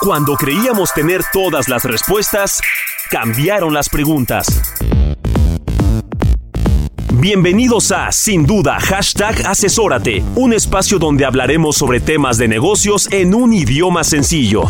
Cuando creíamos tener todas las respuestas, cambiaron las preguntas. Bienvenidos a Sin Duda, #Asesórate, un espacio donde hablaremos sobre temas de negocios en un idioma sencillo.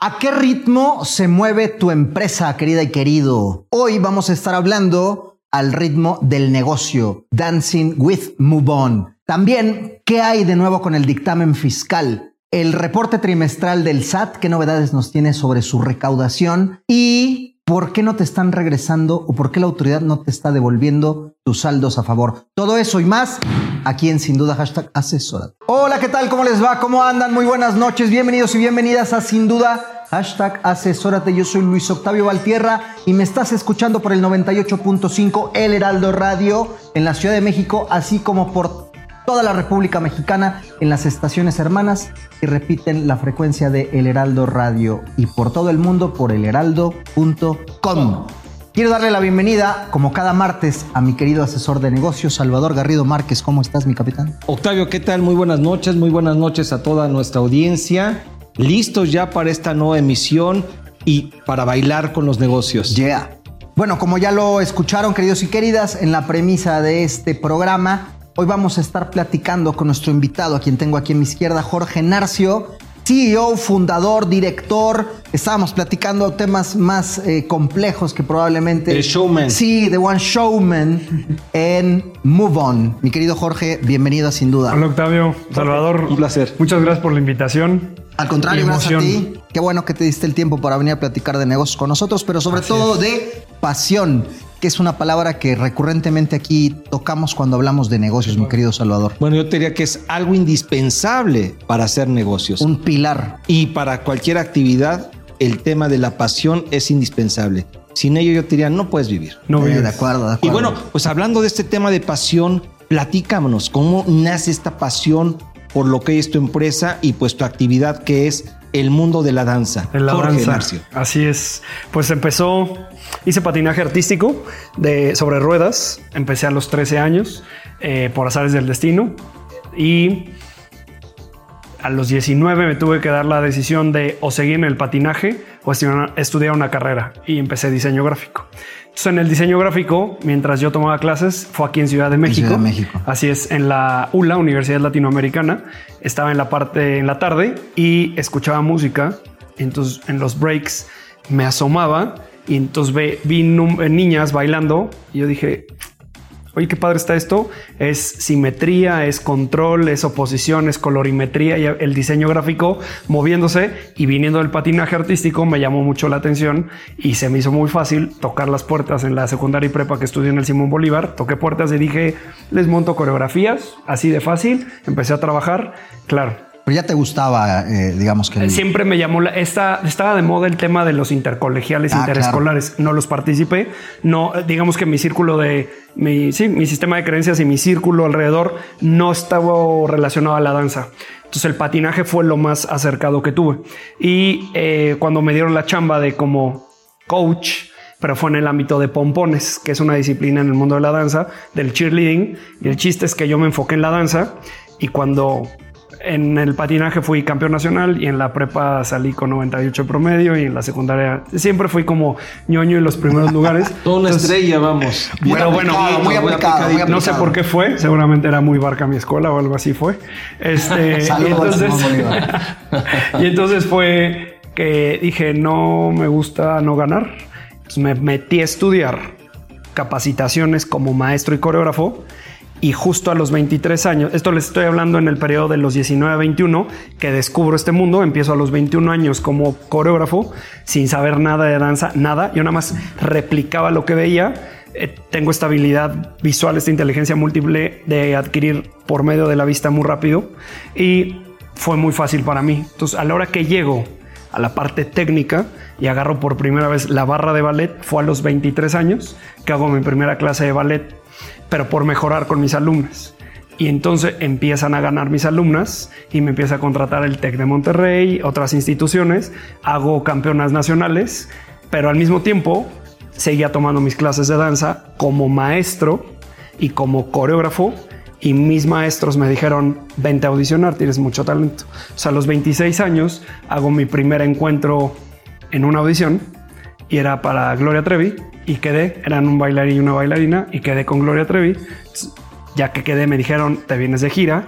¿A qué ritmo se mueve tu empresa, querida y querido? Hoy vamos a estar hablando al ritmo del negocio, Dancing with Move On. También, ¿qué hay de nuevo con el dictamen fiscal? El reporte trimestral del SAT, ¿qué novedades nos tiene sobre su recaudación? ¿Y por qué no te están regresando o por qué la autoridad no te está devolviendo tus saldos a favor? Todo eso y más aquí en Sin Duda, #Asesórate. Hola, ¿qué tal? ¿Cómo les va? ¿Cómo andan? Muy buenas noches. Bienvenidos y bienvenidas a Sin Duda, #Asesórate. Yo soy Luis Octavio Valtierra y me estás escuchando por el 98.5 El Heraldo Radio en la Ciudad de México, así como por toda la República Mexicana en las estaciones hermanas que repiten la frecuencia de El Heraldo Radio y por todo el mundo por elheraldo.com. Quiero darle la bienvenida, como cada martes, a mi querido asesor de negocios, Salvador Garrido Márquez. ¿Cómo estás, mi capitán? Octavio, ¿qué tal? Muy buenas noches a toda nuestra audiencia. Listos ya para esta nueva emisión y para bailar con los negocios. Yeah. Bueno, como ya lo escucharon, queridos y queridas, en la premisa de este programa, hoy vamos a estar platicando con nuestro invitado, a quien tengo aquí a mi izquierda, Jorge Narcio, CEO, fundador, director. Estábamos platicando temas más complejos que probablemente... The Showman. Sí, The One Showman en Move On. Mi querido Jorge, bienvenido a Sin Duda. Hola, Octavio. Salvador. Un placer. Muchas gracias por la invitación. Al contrario, gracias a ti. Qué bueno que te diste el tiempo para venir a platicar de negocios con nosotros, pero sobre todo de pasión, que es una palabra que recurrentemente aquí tocamos cuando hablamos de negocios, mi querido Salvador. Bueno, yo te diría que es algo indispensable para hacer negocios. Un pilar. Y para cualquier actividad, el tema de la pasión es indispensable. Sin ello yo te diría, no puedes vivir. No vives. De acuerdo. Y bueno, pues hablando de este tema de pasión, platícanos, ¿cómo nace esta pasión por lo que es tu empresa y pues tu actividad que es el mundo de la danza? Jorge Narcio. Así es. Pues empezó, hice patinaje artístico sobre ruedas. Empecé a los 13 años por azares del destino. Y a los 19 me tuve que dar la decisión de o seguir en el patinaje o estudiar una carrera. Y empecé diseño gráfico. Entonces, en el diseño gráfico, mientras yo tomaba clases, fue aquí en Ciudad de México. Ciudad de México. Así es, en la ULA, Universidad Latinoamericana. Estaba en la tarde y escuchaba música. Entonces, en los breaks me asomaba y entonces vi niñas bailando. Y yo dije, oye, qué padre está esto. Es simetría, es control, es oposición, es colorimetría y el diseño gráfico moviéndose y viniendo del patinaje artístico me llamó mucho la atención y se me hizo muy fácil tocar las puertas en la secundaria y prepa que estudié en el Simón Bolívar. Toqué puertas y dije, les monto coreografías, así de fácil. Empecé a trabajar, claro. Pero ya te gustaba, digamos que... Siempre me llamó... Estaba de moda el tema de los intercolegiales, interescolares. Claro. No los participé. No, digamos que mi círculo mi sistema de creencias y mi círculo alrededor no estaba relacionado a la danza. Entonces el patinaje fue lo más acercado que tuve. Y cuando me dieron la chamba de como coach, pero fue en el ámbito de pompones, que es una disciplina en el mundo de la danza, del cheerleading. Y el chiste es que yo me enfoqué en la danza y cuando... En el patinaje fui campeón nacional y en la prepa salí con 98 promedio y en la secundaria siempre fui como ñoño en los primeros lugares. Toda una estrella, vamos. Muy aplicado. No sé por qué fue, seguramente era muy barca mi escuela o algo así fue. Y entonces fue que dije, no me gusta no ganar. Entonces me metí a estudiar capacitaciones como maestro y coreógrafo. Y justo a los 23 años, esto les estoy hablando en el periodo de los 19 a 21, que descubro este mundo, empiezo a los 21 años como coreógrafo, sin saber nada de danza, nada. Yo nada más replicaba lo que veía, tengo esta habilidad visual, esta inteligencia múltiple de adquirir por medio de la vista muy rápido, y fue muy fácil para mí. Entonces, a la hora que llego a la parte técnica y agarro por primera vez la barra de ballet, fue a los 23 años que hago mi primera clase de ballet, pero por mejorar con mis alumnas. Y entonces empiezan a ganar mis alumnas y me empieza a contratar el Tec de Monterrey, otras instituciones, hago campeonas nacionales, pero al mismo tiempo seguía tomando mis clases de danza como maestro y como coreógrafo, y mis maestros me dijeron, vente a audicionar, tienes mucho talento. O sea, a los 26 años hago mi primer encuentro en una audición y era para Gloria Trevi, y quedé, eran un bailarín y una bailarina, y quedé con Gloria Trevi. Ya que quedé, me dijeron, te vienes de gira.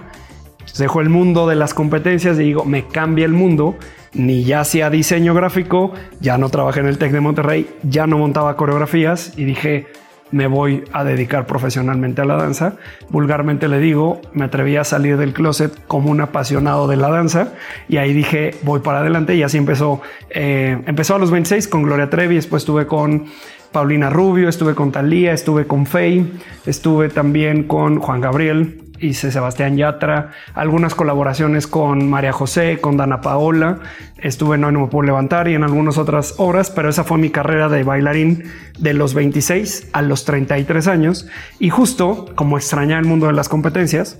Dejo el mundo de las competencias y digo, me cambia el mundo. Ni ya hacía diseño gráfico, ya no trabajé en el Tec de Monterrey, ya no montaba coreografías, y dije, me voy a dedicar profesionalmente a la danza. Vulgarmente le digo, me atreví a salir del closet como un apasionado de la danza, y ahí dije, voy para adelante, y así empezó. Empezó a los 26 con Gloria Trevi, después estuve con Paulina Rubio, estuve con Talía, estuve con Faye, estuve también con Juan Gabriel, hice Sebastián Yatra, algunas colaboraciones con María José, con Dana Paola, estuve en Hoy No Me Puedo Levantar y en algunas otras obras, pero esa fue mi carrera de bailarín de los 26 a los 33 años. Y justo como extrañaba el mundo de las competencias,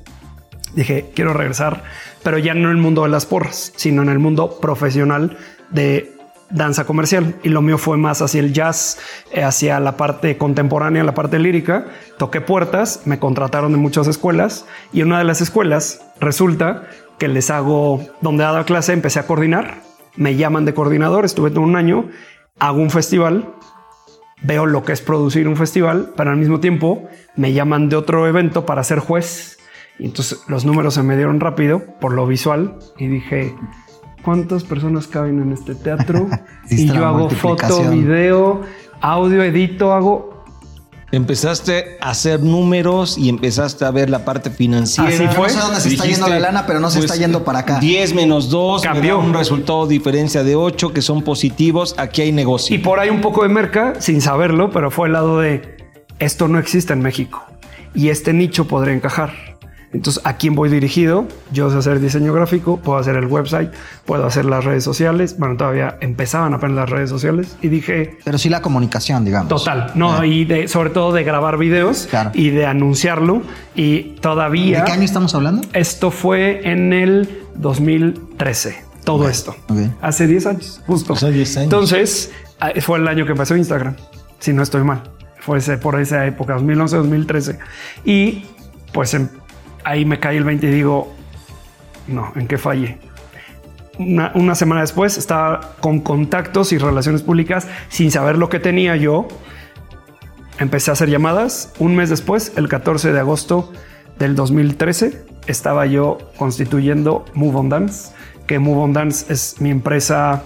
dije, quiero regresar, pero ya no en el mundo de las porras, sino en el mundo profesional de danza comercial, y lo mío fue más hacia el jazz, hacia la parte contemporánea, la parte lírica. Toqué puertas, me contrataron de muchas escuelas, y en una de las escuelas resulta que les hago, donde daba clase, empecé a coordinar, me llaman de coordinador, estuve todo un año, hago un festival, veo lo que es producir un festival, pero al mismo tiempo me llaman de otro evento para ser juez, y entonces los números se me dieron rápido por lo visual, y dije, ¿cuántas personas caben en este teatro? Y yo hago foto, video, audio, edito, hago. Empezaste a hacer números y empezaste a ver la parte financiera. Así fue. No sé dónde se está yendo la lana, pero no se está yendo para acá. 10 menos 2, cambió. Un resultado diferencia de 8 que son positivos. Aquí hay negocio. Y por ahí un poco de merca, sin saberlo, pero fue el lado de esto no existe en México y este nicho podría encajar. Entonces, ¿a quién voy dirigido? Yo sé hacer diseño gráfico, puedo hacer el website, puedo hacer las redes sociales. Bueno, todavía empezaban apenas las redes sociales y dije... Pero sí la comunicación, digamos. Total. No, y sobre todo de grabar videos, claro, y de anunciarlo. Y todavía... ¿De qué año estamos hablando? Esto fue en el 2013. Todo esto. Okay. Hace 10 años, justo. Hace 10 años. Entonces, fue el año que empezó Instagram, si no estoy mal. Fue por esa época, 2011, 2013. Y pues... Ahí me cae el 20 y digo, no, ¿en qué fallé? Una semana después estaba con contactos y relaciones públicas sin saber lo que tenía yo. Empecé a hacer llamadas. Un mes después, el 14 de agosto del 2013, estaba yo constituyendo Move On Dance, que Move On Dance es mi empresa.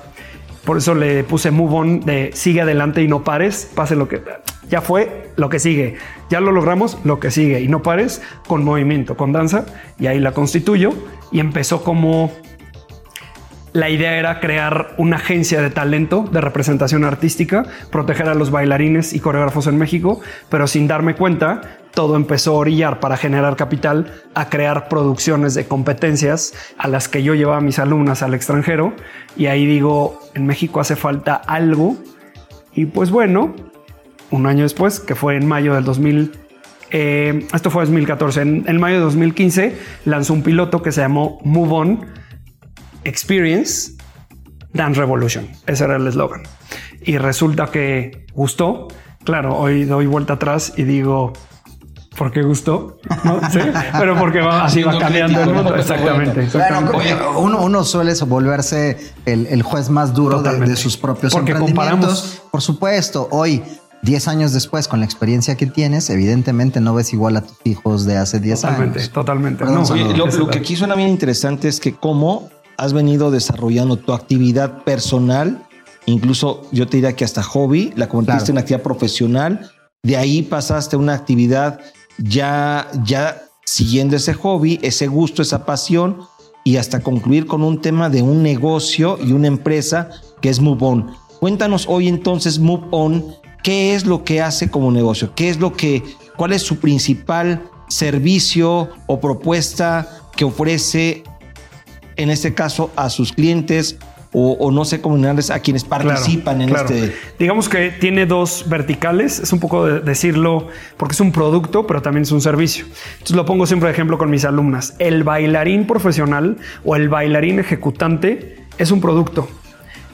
Por eso le puse Move On de sigue adelante y no pares, pase lo que... Ya fue lo que sigue, ya lo logramos, lo que sigue, y no pares con movimiento, con danza, y ahí la constituyo. Y empezó como la idea era crear una agencia de talento, de representación artística, proteger a los bailarines y coreógrafos en México, pero sin darme cuenta, todo empezó a orillar para generar capital a crear producciones de competencias a las que yo llevaba a mis alumnas al extranjero. Y ahí digo, en México hace falta algo, y pues bueno... Un año después, que fue en mayo del 2014. En mayo de 2015 lanzó un piloto que se llamó Move On Experience Dance Revolution. Ese era el eslogan. Y resulta que gustó. Claro, hoy doy vuelta atrás y digo, ¿por qué gustó? ¿No? ¿Sí? Pero porque así va cambiando el mundo. Exactamente. Exactamente. Claro, uno suele volverse el juez más duro de sus propios emprendimientos. Por supuesto, hoy... 10 años después, con la experiencia que tienes, evidentemente no ves igual a tus hijos de hace 10 años. Totalmente. No, lo que aquí suena bien interesante es que cómo has venido desarrollando tu actividad personal, incluso yo te diría que hasta hobby, la convertiste en actividad profesional, de ahí pasaste a una actividad ya siguiendo ese hobby, ese gusto, esa pasión, y hasta concluir con un tema de un negocio y una empresa que es Move On. Cuéntanos hoy entonces Move On, ¿Qué es lo que hace como negocio? ¿Cuál es su principal servicio o propuesta que ofrece, en este caso, a sus clientes o no sé cómo llamarles, a quienes participan este? Digamos que tiene dos verticales, es un poco de decirlo, porque es un producto, pero también es un servicio. Entonces lo pongo siempre de ejemplo con mis alumnas. El bailarín profesional o el bailarín ejecutante es un producto,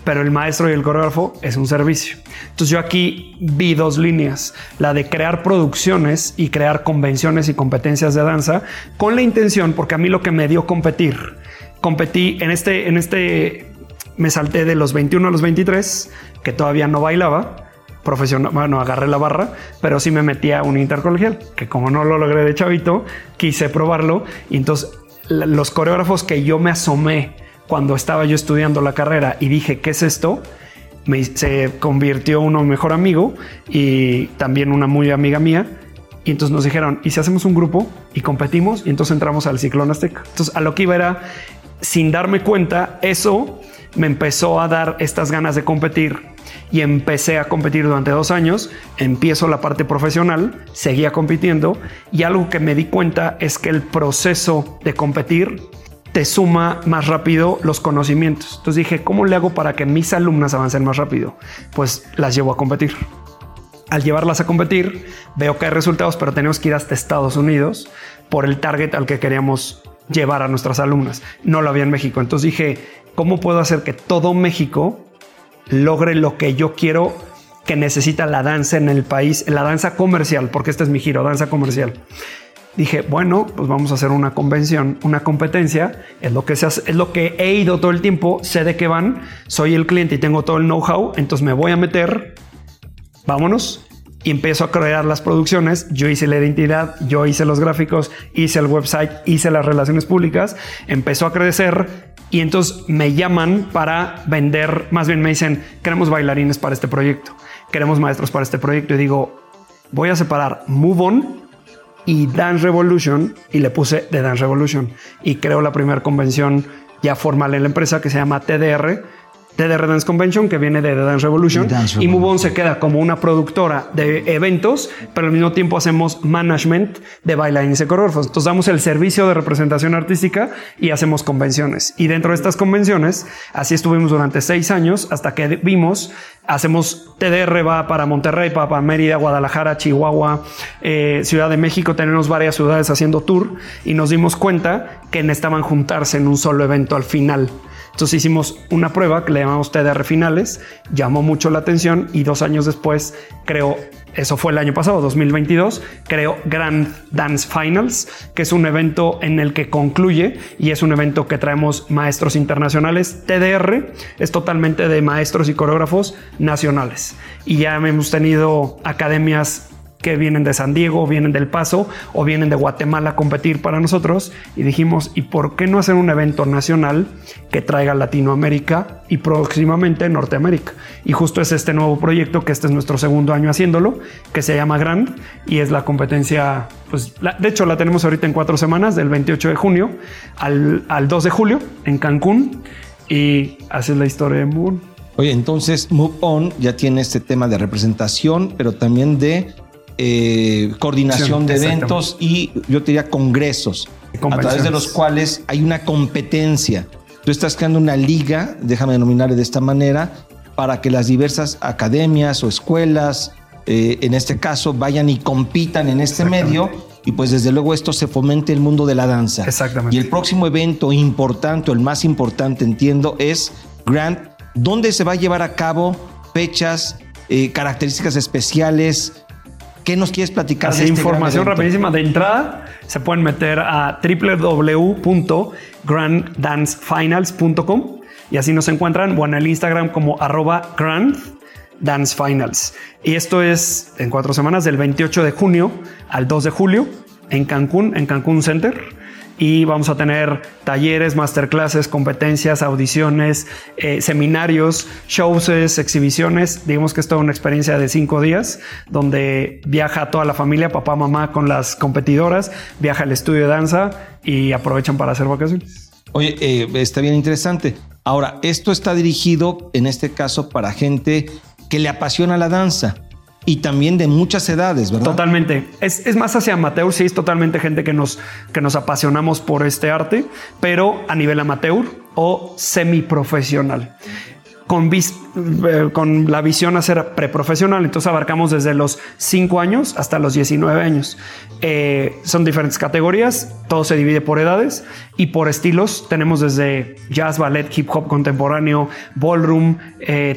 pero el maestro y el coreógrafo es un servicio. Entonces yo aquí vi dos líneas, la de crear producciones y crear convenciones y competencias de danza con la intención, porque a mí lo que me dio competí me salté de los 21 a los 23, que todavía no bailaba profesional, bueno, agarré la barra, pero sí me metí a un intercolegial, que como no lo logré de chavito, quise probarlo. Y entonces los coreógrafos que yo me asomé cuando estaba yo estudiando la carrera y dije, ¿qué es esto? Se convirtió uno mejor amigo y también una muy amiga mía. Y entonces nos dijeron, ¿y si hacemos un grupo y competimos? Y entonces entramos al Ciclón Azteca. Entonces a lo que iba era, sin darme cuenta, eso me empezó a dar estas ganas de competir. Y empecé a competir durante 2 años, empiezo la parte profesional, seguía compitiendo. Y algo que me di cuenta es que el proceso de competir te suma más rápido los conocimientos. Entonces dije, ¿cómo le hago para que mis alumnas avancen más rápido? Pues las llevo a competir. Al llevarlas a competir, veo que hay resultados, pero tenemos que ir hasta Estados Unidos por el target al que queríamos llevar a nuestras alumnas. No lo había en México. Entonces dije, ¿cómo puedo hacer que todo México logre lo que yo quiero que necesita la danza en el país? La danza comercial, porque este es mi giro, danza comercial. Dije, bueno, pues vamos a hacer una convención, una competencia. Es lo que se hace, es lo que he ido todo el tiempo. Sé de qué van, soy el cliente y tengo todo el know-how. Entonces me voy a meter, vámonos. Y empiezo a crear las producciones. Yo hice la identidad, yo hice los gráficos, hice el website, hice las relaciones públicas. Empezó a crecer y entonces me llaman para vender. Más bien me dicen, queremos bailarines para este proyecto, queremos maestros para este proyecto. Y digo, voy a separar Move On y Dance Revolution, y le puse The Dance Revolution, y creo la primera convención ya formal en la empresa que se llama TDR Dance Convention, que viene de The Dance Revolution. Y Move On se queda como una productora de eventos, pero al mismo tiempo hacemos management de bailarines y coreógrafos. Entonces damos el servicio de representación artística y hacemos convenciones. Y dentro de estas convenciones, así estuvimos durante 6 años hasta que vimos, hacemos TDR va para Monterrey, para Mérida, Guadalajara, Chihuahua, Ciudad de México. Tenemos varias ciudades haciendo tour y nos dimos cuenta que necesitaban juntarse en un solo evento al final. Entonces hicimos una prueba que le llamamos TDR Finales, llamó mucho la atención y 2 años después creó, eso fue el año pasado, 2022, creó Grand Dance Finals, que es un evento en el que concluye y es un evento que traemos maestros internacionales. TDR es totalmente de maestros y coreógrafos nacionales y ya hemos tenido academias que vienen de San Diego, vienen del Paso o vienen de Guatemala a competir para nosotros. Y dijimos, ¿y por qué no hacer un evento nacional que traiga Latinoamérica y próximamente Norteamérica? Y justo es este nuevo proyecto, que este es nuestro 2º año haciéndolo, que se llama Grand, y es la competencia, pues de hecho la tenemos ahorita en 4 semanas, del 28 de junio al 2 de julio en Cancún, y así es la historia de Move On. Oye, entonces Move On ya tiene este tema de representación, pero también de coordinación de eventos y yo te diría congresos a través de los cuales hay una competencia. Tú estás creando una liga, déjame denominarle de esta manera, para que las diversas academias o escuelas, en este caso, vayan y compitan en este medio. Y pues desde luego esto se fomenta el mundo de la danza. Exactamente. Y el próximo evento importante, o el más importante, entiendo, es Grand, donde se va a llevar a cabo fechas, características especiales. ¿Qué nos quieres platicar? Así, de información rapidísima. De entrada, se pueden meter a www.granddancefinals.com y así nos encuentran, bueno, en el Instagram como @granddancefinals. Y esto es en 4 semanas, del 28 de junio al 2 de julio en Cancún Center. Y vamos a tener talleres, masterclasses, competencias, audiciones, seminarios, shows, exhibiciones. Digamos que es toda una experiencia de 5 días donde viaja toda la familia, papá, mamá, con las competidoras, viaja al estudio de danza y aprovechan para hacer vacaciones. Oye, está bien interesante. Ahora, esto está dirigido, en este caso, para gente que le apasiona la danza. y también de muchas edades, ¿verdad? Totalmente. Es más hacia amateur, sí, es totalmente gente que nos apasionamos por este arte, pero a nivel amateur o semiprofesional. Con la visión a ser preprofesional. Entonces abarcamos desde los 5 años hasta los 19 años. Son diferentes categorías, todo se divide por edades y por estilos. Tenemos desde jazz, ballet, hip hop contemporáneo, ballroom,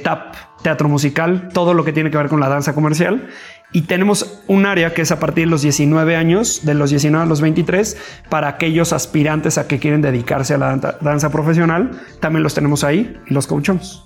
tap, teatro musical, todo lo que tiene que ver con la danza comercial. Y tenemos un área que es a partir de los 19 años, de los 19 a los 23, para aquellos aspirantes a que quieren dedicarse a la danza profesional. También los tenemos ahí y los coachamos.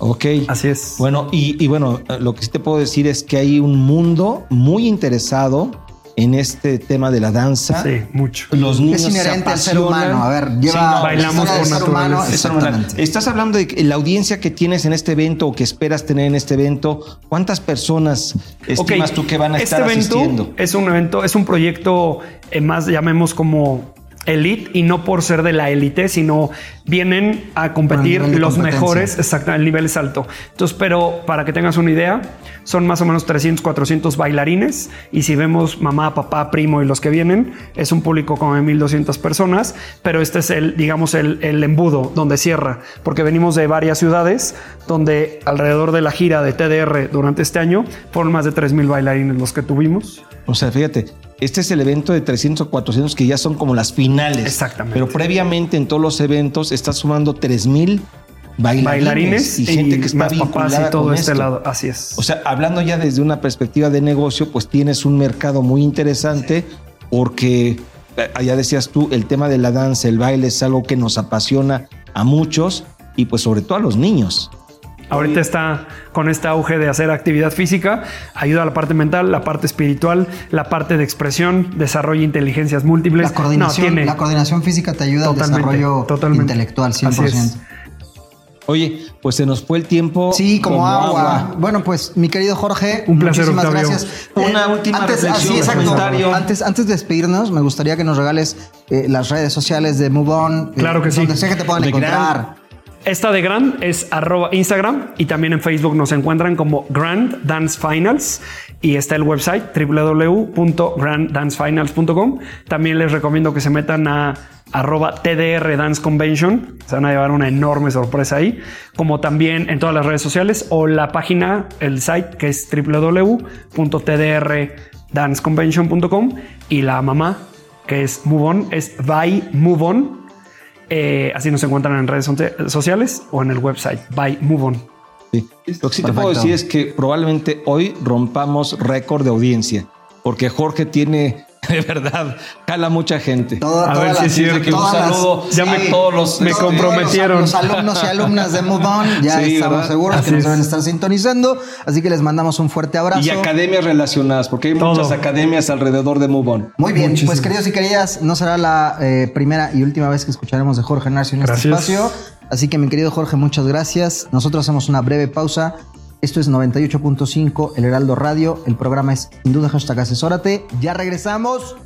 Ok. Así es. Bueno, y bueno, lo que sí te puedo decir es que hay un mundo muy interesado en este tema de la danza. Sí, mucho. Los niños se apasionan. Es inherente al ser humano. A ver, lleva... Sí, no, bailamos por naturaleza. Exactamente. Estás hablando de la audiencia que tienes en este evento o que esperas tener en este evento. ¿Cuántas personas estimas tú que van a estar asistiendo? Este evento es un proyecto más, llamemos como... elite, y no por ser de la élite, sino vienen a competir los mejores, exacto, el nivel es alto. Entonces, pero para que tengas una idea, son más o menos 300, 400 bailarines, y si vemos mamá, papá, primo y los que vienen, es un público como de 1,200 personas, pero este es el, digamos, el embudo donde cierra, porque venimos de varias ciudades donde alrededor de la gira de TDR durante este año fueron más de 3,000 bailarines los que tuvimos. O sea, fíjate, este es el evento de 300 o 400 que ya son como las finales. Exactamente. Pero previamente en todos los eventos estás sumando 3,000 bailarines y gente que está vinculada y todo con este esto. Lado. Así es. O sea, hablando ya desde una perspectiva de negocio, pues tienes un mercado muy interesante, sí, porque allá decías tú, el tema de la danza, el baile es algo que nos apasiona a muchos y pues sobre todo a los niños. Ahorita está con este auge de hacer actividad física, ayuda a la parte mental, la parte espiritual, la parte de expresión, desarrolla inteligencias múltiples. La coordinación física te ayuda al desarrollo intelectual, 100%. Oye, pues se nos fue el tiempo. Sí, como agua. Bueno, pues mi querido Jorge, un placer, muchísimas Octavio. Gracias. Una última reflexión. Antes de despedirnos, me gustaría que nos regales las redes sociales de Move On. Claro que sí. Donde sea que te puedan encontrar. Esta de Grand es @Instagram y también en Facebook nos encuentran como Grand Dance Finals y está el website www.granddancefinals.com. También les recomiendo que se metan a @TDR Dance Convention. Se van a llevar una enorme sorpresa ahí, como también en todas las redes sociales o la página, el site que es www.tdrdanceconvention.com y la mamá que es Move On, es by Move On. Así nos encuentran en redes sociales o en el website by Move On. Sí. Lo que sí te puedo decir es que probablemente hoy rompamos récord de audiencia porque Jorge tiene, de verdad, jala mucha gente. Me comprometieron. Los alumnos y alumnas de Move On ya estamos seguros así que nos van a estar sintonizando, así que les mandamos un fuerte abrazo. Y academias relacionadas, porque hay muchas academias alrededor de Move On. Muy bien, muchísimas. Pues queridos y queridas, no será la primera y última vez que escucharemos de Jorge Narcio en este espacio. Así que mi querido Jorge, muchas gracias. Nosotros hacemos una breve pausa. Esto es 98.5, El Heraldo Radio. El programa es Sin Duda, #Asesórate. Ya regresamos.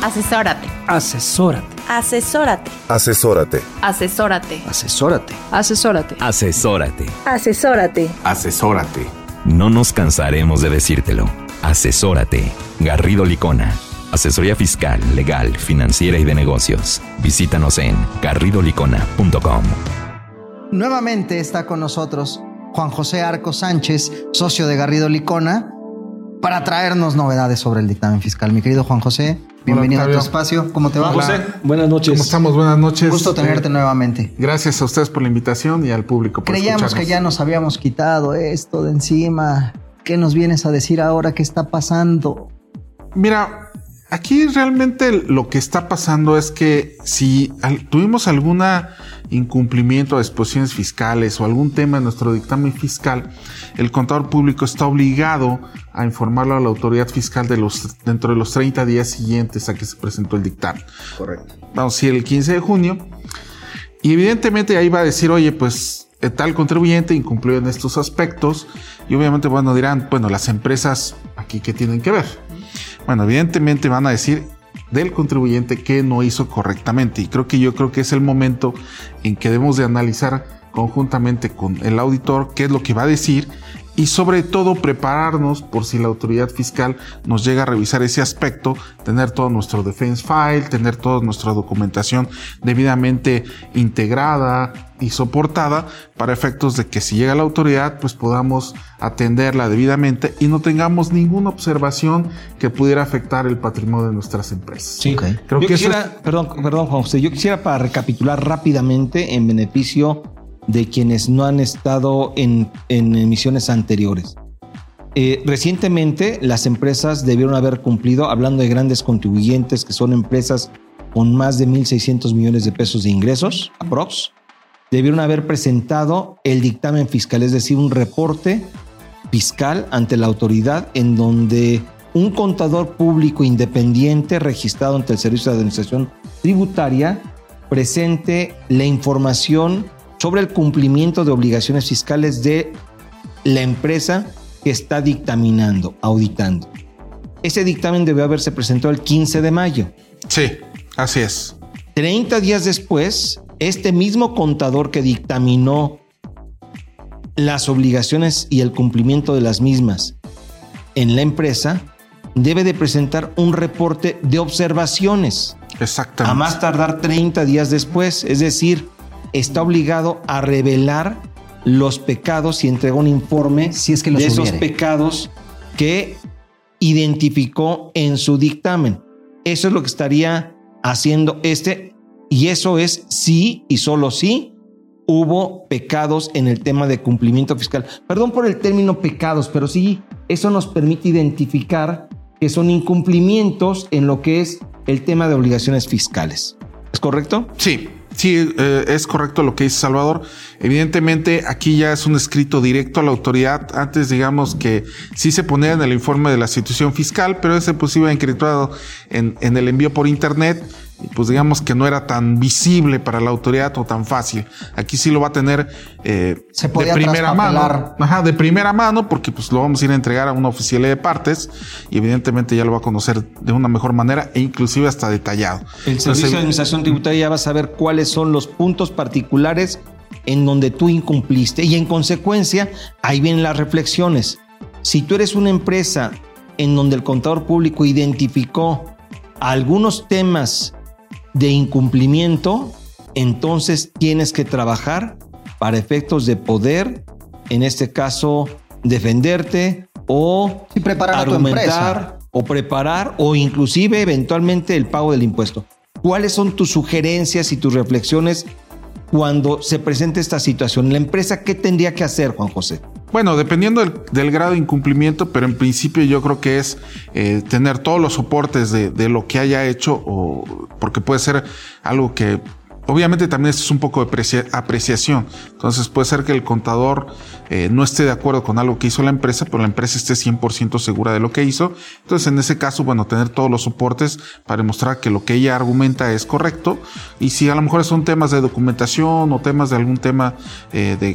Asesórate. Asesórate. Asesórate. Asesórate. Asesórate. Asesórate. Asesórate. Asesórate. Asesórate. Asesórate. No nos cansaremos de decírtelo. Asesórate. Garrido Licona. Asesoría fiscal, legal, financiera y de negocios. Visítanos en garridolicona.com. Nuevamente está con nosotros Juan José Arcos Sánchez, socio de Garrido Licona, para traernos novedades sobre el dictamen fiscal. Mi querido Juan José, bienvenido a tu espacio. ¿Cómo te va? Hola, José, buenas noches. ¿Cómo estamos? Buenas noches. Gusto tenerte nuevamente. Gracias a ustedes por la invitación y al público por escucharnos. Creíamos que ya nos habíamos quitado esto de encima. ¿Qué nos vienes a decir ahora? ¿Qué está pasando? Mira, aquí realmente lo que está pasando es que si tuvimos alguna... incumplimiento de disposiciones fiscales o algún tema en nuestro dictamen fiscal, el contador público está obligado a informarlo a la autoridad fiscal dentro de los 30 días siguientes a que se presentó el dictamen. Correcto. Vamos a decir el 15 de junio. Y evidentemente ahí va a decir, oye, pues tal contribuyente incumplió en estos aspectos. Y obviamente, bueno, dirán, bueno, las empresas aquí, ¿qué tienen que ver? Bueno, evidentemente van a decir del contribuyente que no hizo correctamente. Y yo creo que es el momento en que debemos de analizar conjuntamente con el auditor qué es lo que va a decir y sobre todo prepararnos por si la autoridad fiscal nos llega a revisar ese aspecto, tener todo nuestro defense file, tener toda nuestra documentación debidamente integrada y soportada para efectos de que si llega la autoridad pues podamos atenderla debidamente y no tengamos ninguna observación que pudiera afectar el patrimonio de nuestras empresas. Sí, okay. Creo yo que quisiera, eso es... Perdón Juan José, yo quisiera para recapitular rápidamente en beneficio de quienes no han estado en emisiones anteriores. Recientemente las empresas debieron haber cumplido, hablando de grandes contribuyentes que son empresas con más de 1.600 millones de pesos de ingresos, aprox, debieron haber presentado el dictamen fiscal, es decir, un reporte fiscal ante la autoridad en donde un contador público independiente registrado ante el Servicio de Administración Tributaria presente la información sobre el cumplimiento de obligaciones fiscales de la empresa que está dictaminando, auditando. Ese dictamen debió haberse presentado el 15 de mayo. Sí, así es. 30 días después, este mismo contador que dictaminó las obligaciones y el cumplimiento de las mismas en la empresa, debe de presentar un reporte de observaciones. Exactamente. A más tardar 30 días después, es decir, está obligado a revelar los pecados y entrega un informe si es que los de esos pecados que identificó en su dictamen. Eso es lo que estaría haciendo y eso es sí y solo sí hubo pecados en el tema de cumplimiento fiscal. Perdón por el término pecados, pero sí, eso nos permite identificar que son incumplimientos en lo que es el tema de obligaciones fiscales. ¿Es correcto? Sí. Sí, es correcto lo que dice Salvador. Evidentemente, aquí ya es un escrito directo a la autoridad. Antes, digamos que sí se ponía en el informe de la institución fiscal, pero ese pues iba encriptado en el envío por internet. Pues digamos que no era tan visible para la autoridad o tan fácil. Aquí sí lo va a tener de primera mano. Ajá, de primera mano, porque pues lo vamos a ir a entregar a una oficialía de partes y evidentemente ya lo va a conocer de una mejor manera e inclusive hasta detallado. El Servicio de Administración Tributaria ya va a saber cuáles son los puntos particulares en donde tú incumpliste y en consecuencia ahí vienen las reflexiones. Si tú eres una empresa en donde el contador público identificó algunos temas de incumplimiento, entonces tienes que trabajar para efectos de poder, en este caso defenderte o sí, preparar argumentar a tu empresa, o preparar o inclusive eventualmente el pago del impuesto. ¿Cuáles son tus sugerencias y tus reflexiones cuando se presente esta situación? ¿La empresa qué tendría que hacer, Juan José? Bueno, dependiendo del grado de incumplimiento, pero en principio yo creo que es tener todos los soportes de lo que haya hecho, o porque puede ser algo que obviamente también es un poco de apreciación. Entonces puede ser que el contador no esté de acuerdo con algo que hizo la empresa, pero la empresa esté 100% segura de lo que hizo. Entonces en ese caso, bueno, tener todos los soportes para demostrar que lo que ella argumenta es correcto. Y si a lo mejor son temas de documentación o temas de algún tema de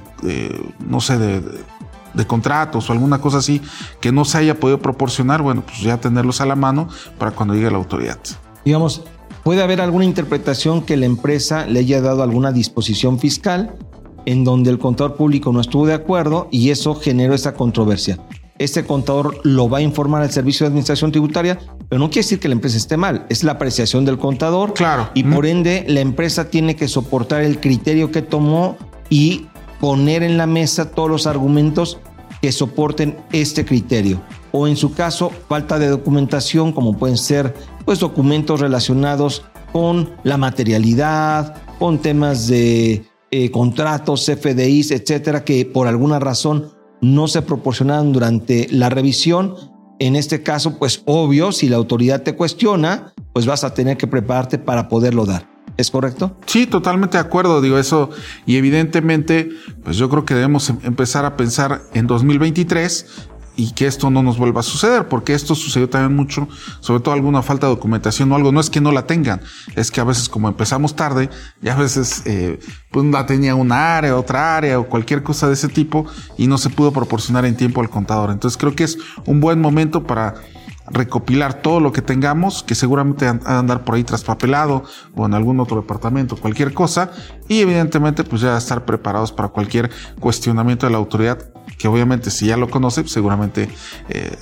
contratos o alguna cosa así que no se haya podido proporcionar, bueno, pues ya tenerlos a la mano para cuando llegue la autoridad. Digamos, puede haber alguna interpretación que la empresa le haya dado alguna disposición fiscal en donde el contador público no estuvo de acuerdo y eso generó esa controversia. Este contador lo va a informar al Servicio de Administración Tributaria, pero no quiere decir que la empresa esté mal, es la apreciación del contador. Claro. Y por ende la empresa tiene que soportar el criterio que tomó y poner en la mesa todos los argumentos que soporten este criterio. O en su caso, falta de documentación, como pueden ser pues documentos relacionados con la materialidad, con temas de contratos, CFDIs, etcétera, que por alguna razón no se proporcionaron durante la revisión. En este caso, pues obvio, si la autoridad te cuestiona, pues vas a tener que prepararte para poderlo dar. ¿Es correcto? Sí, totalmente de acuerdo, digo eso. Y evidentemente, pues yo creo que debemos empezar a pensar en 2023 y que esto no nos vuelva a suceder, porque esto sucedió también mucho, sobre todo alguna falta de documentación o algo. No es que no la tengan, es que a veces como empezamos tarde, y a veces pues la tenía una área, otra área o cualquier cosa de ese tipo y no se pudo proporcionar en tiempo al contador. Entonces creo que es un buen momento para recopilar todo lo que tengamos, que seguramente van a andar por ahí traspapelado o en algún otro departamento, cualquier cosa, y evidentemente pues ya estar preparados para cualquier cuestionamiento de la autoridad que obviamente si ya lo conoce, pues seguramente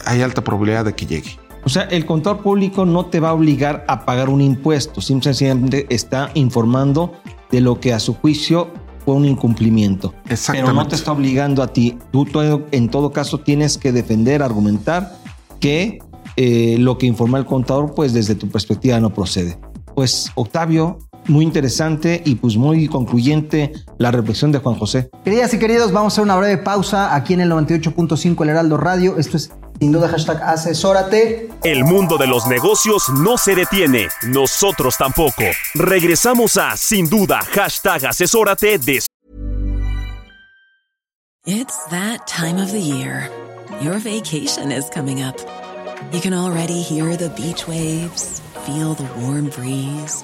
hay alta probabilidad de que llegue. O sea, el contador público no te va a obligar a pagar un impuesto, simplemente está informando de lo que a su juicio fue un incumplimiento. Exactamente. Pero no te está obligando a ti. Tú en todo caso tienes que defender, argumentar que lo que informa el contador, pues desde tu perspectiva no procede. Pues Octavio, muy interesante y pues muy concluyente la reflexión de Juan José. Queridas y queridos, vamos a hacer una breve pausa aquí en el 98.5 El Heraldo Radio. Esto es Sin Duda, #Asesórate. El mundo de los negocios no se detiene, nosotros tampoco. Regresamos a Sin Duda, #Asesórate. It's that time of the year. Your vacation is coming up. You can already hear the beach waves, feel the warm breeze,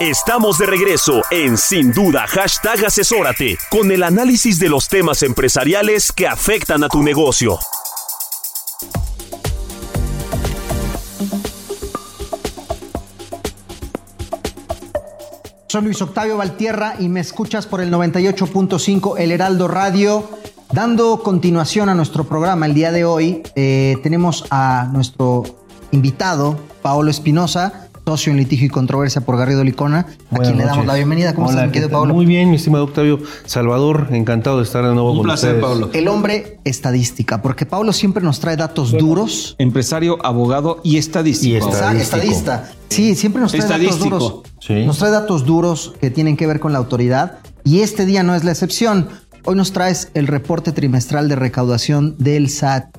estamos de regreso en Sin Duda, #Asesórate, con el análisis de los temas empresariales que afectan a tu negocio. Soy Luis Octavio Valtierra y me escuchas por el 98.5 El Heraldo Radio. Dando continuación a nuestro programa el día de hoy, tenemos a nuestro invitado, Paolo Espinosa, socio en litigio y controversia por Garrido Licona, a quien le damos la bienvenida. ¿Cómo estás, mi querido Paolo? Muy bien, mi estimado Octavio. Salvador, encantado de estar de nuevo con ustedes. Un placer, Paolo. El hombre estadística, porque Paolo siempre nos trae datos duros. Empresario, abogado y estadístico. Estadista. Sí, siempre nos trae datos duros. Sí. Nos trae datos duros que tienen que ver con la autoridad y este día no es la excepción. Hoy nos traes el reporte trimestral de recaudación del SAT,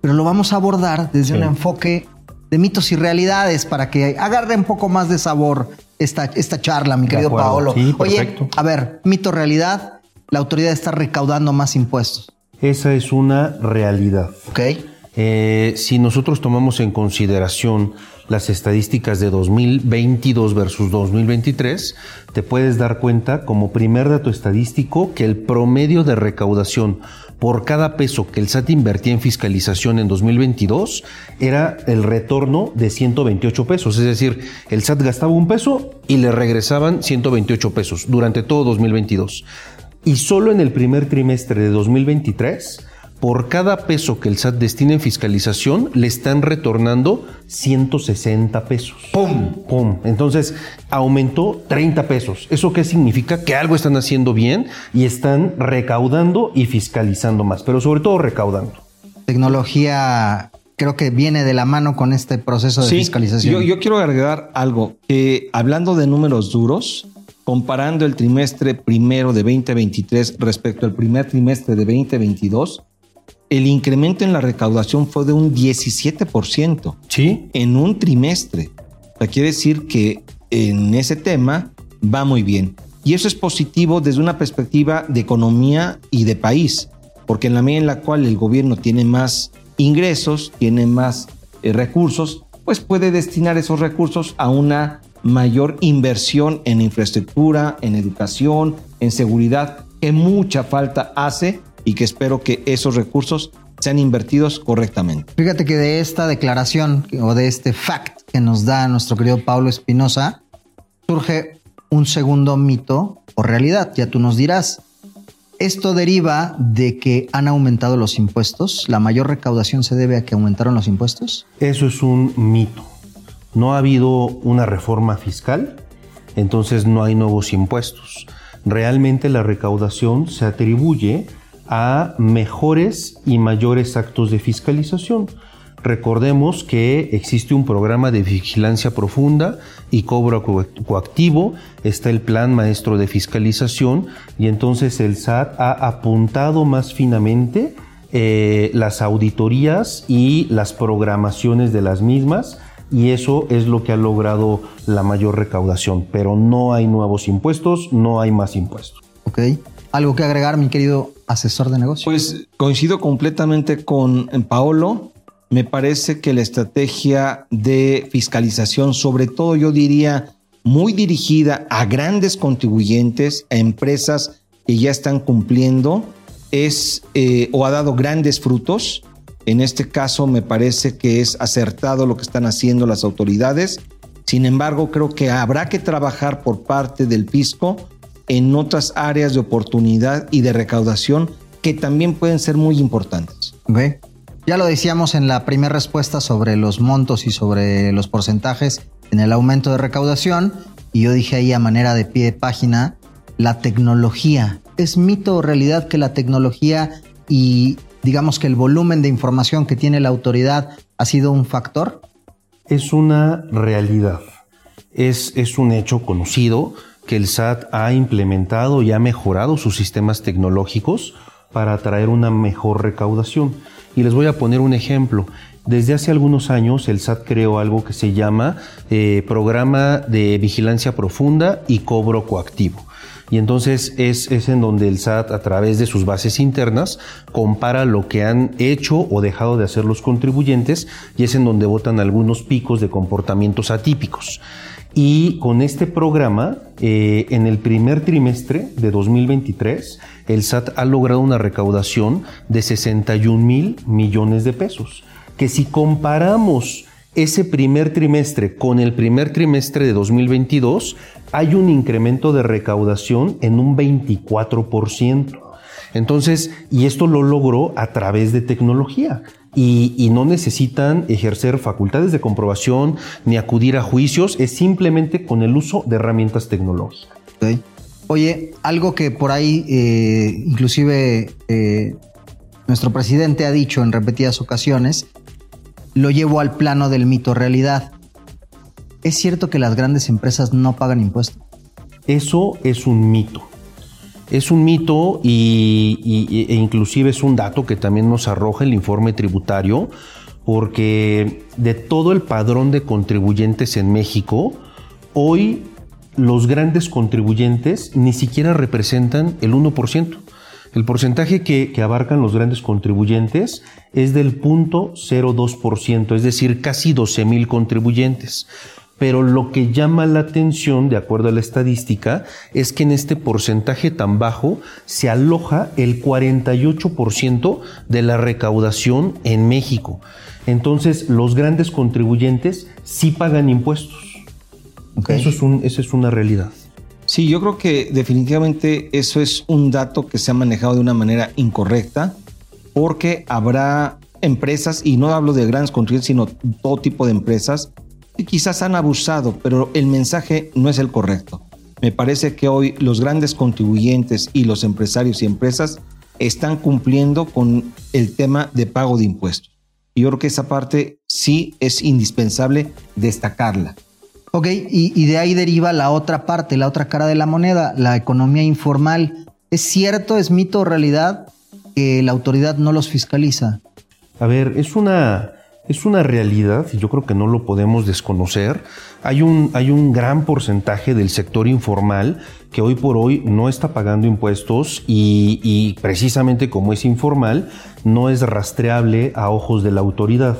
pero lo vamos a abordar desde un enfoque de mitos y realidades para que agarre un poco más de sabor esta charla, mi querido Paolo. Sí, perfecto. Oye, a ver, mito, realidad, la autoridad está recaudando más impuestos. Esa es una realidad. Ok. Si nosotros tomamos en consideración las estadísticas de 2022 versus 2023, te puedes dar cuenta como primer dato estadístico que el promedio de recaudación por cada peso que el SAT invertía en fiscalización en 2022 era el retorno de 128 pesos. Es decir, el SAT gastaba un peso y le regresaban 128 pesos durante todo 2022. Y solo en el primer trimestre de 2023, por cada peso que el SAT destina en fiscalización, le están retornando 160 pesos. ¡Pum! ¡Pum! Entonces, aumentó 30 pesos. ¿Eso qué significa? Que algo están haciendo bien y están recaudando y fiscalizando más, pero sobre todo recaudando. Tecnología creo que viene de la mano con este proceso de fiscalización. Yo quiero agregar algo, que hablando de números duros, comparando el trimestre primero de 2023 respecto al primer trimestre de 2022, el incremento en la recaudación fue de un 17%. Sí. En un trimestre. O sea, quiere decir que en ese tema va muy bien. Y eso es positivo desde una perspectiva de economía y de país, porque en la medida en la cual el gobierno tiene más ingresos, tiene más recursos, pues puede destinar esos recursos a una mayor inversión en infraestructura, en educación, en seguridad, que mucha falta hace, y que espero que esos recursos sean invertidos correctamente. Fíjate que de esta declaración o de este fact que nos da nuestro querido Paolo Espinosa surge un segundo mito o realidad, ya tú nos dirás. Esto deriva de que han aumentado los impuestos. ¿La mayor recaudación se debe a que aumentaron los impuestos? Eso es un mito. No ha habido una reforma fiscal, entonces no hay nuevos impuestos. Realmente la recaudación se atribuye a mejores y mayores actos de fiscalización. Recordemos que existe un programa de vigilancia profunda y cobro coactivo, está el plan maestro de fiscalización y entonces el SAT ha apuntado más finamente las auditorías y las programaciones de las mismas y eso es lo que ha logrado la mayor recaudación, pero no hay nuevos impuestos, no hay más impuestos. Ok. ¿Algo que agregar, mi querido asesor de negocios? Pues coincido completamente con Paolo. Me parece que la estrategia de fiscalización, sobre todo yo diría muy dirigida a grandes contribuyentes, a empresas que ya están cumpliendo, es o ha dado grandes frutos. En este caso me parece que es acertado lo que están haciendo las autoridades. Sin embargo, creo que habrá que trabajar por parte del fisco en otras áreas de oportunidad y de recaudación que también pueden ser muy importantes. Okay. Ya lo decíamos en la primera respuesta sobre los montos y sobre los porcentajes en el aumento de recaudación, y yo dije ahí a manera de pie de página, la tecnología. ¿Es mito o realidad que la tecnología y digamos que el volumen de información que tiene la autoridad ha sido un factor? Es una realidad. Es un hecho conocido que el SAT ha implementado y ha mejorado sus sistemas tecnológicos para traer una mejor recaudación. Y les voy a poner un ejemplo. Desde hace algunos años el SAT creó algo que se llama Programa de Vigilancia Profunda y Cobro Coactivo. Y entonces es en donde el SAT, a través de sus bases internas, compara lo que han hecho o dejado de hacer los contribuyentes y es en donde botan algunos picos de comportamientos atípicos. Y con este programa, en el primer trimestre de 2023, el SAT ha logrado una recaudación de 61 mil millones de pesos. Que si comparamos ese primer trimestre con el primer trimestre de 2022, hay un incremento de recaudación en un 24%. Entonces, y esto lo logró a través de tecnología. Y no necesitan ejercer facultades de comprobación ni acudir a juicios, es simplemente con el uso de herramientas tecnológicas. Okay. Oye, algo que por ahí inclusive nuestro presidente ha dicho en repetidas ocasiones, lo llevo al plano del mito-realidad. ¿Es cierto que las grandes empresas no pagan impuestos? Eso es un mito. Es un mito e inclusive es un dato que también nos arroja el informe tributario, porque de todo el padrón de contribuyentes en México, hoy los grandes contribuyentes ni siquiera representan el 1%. El porcentaje que abarcan los grandes contribuyentes es del 0.02%, es decir, casi 12 mil contribuyentes. Pero lo que llama la atención, de acuerdo a la estadística, es que en este porcentaje tan bajo se aloja el 48% de la recaudación en México. Entonces, los grandes contribuyentes sí pagan impuestos. Okay. Eso es una realidad. Sí, yo creo que definitivamente eso es un dato que se ha manejado de una manera incorrecta, porque habrá empresas, y no hablo de grandes contribuyentes, sino todo tipo de empresas, quizás han abusado, pero el mensaje no es el correcto. Me parece que hoy los grandes contribuyentes y los empresarios y empresas están cumpliendo con el tema de pago de impuestos. Yo creo que esa parte sí es indispensable destacarla. Ok, y de ahí deriva la otra parte, la otra cara de la moneda, la economía informal. ¿Es cierto, es mito o realidad que la autoridad no los fiscaliza? A ver, es una realidad y yo creo que no lo podemos desconocer. Hay un gran porcentaje del sector informal que hoy por hoy no está pagando impuestos y precisamente como es informal, no es rastreable a ojos de la autoridad.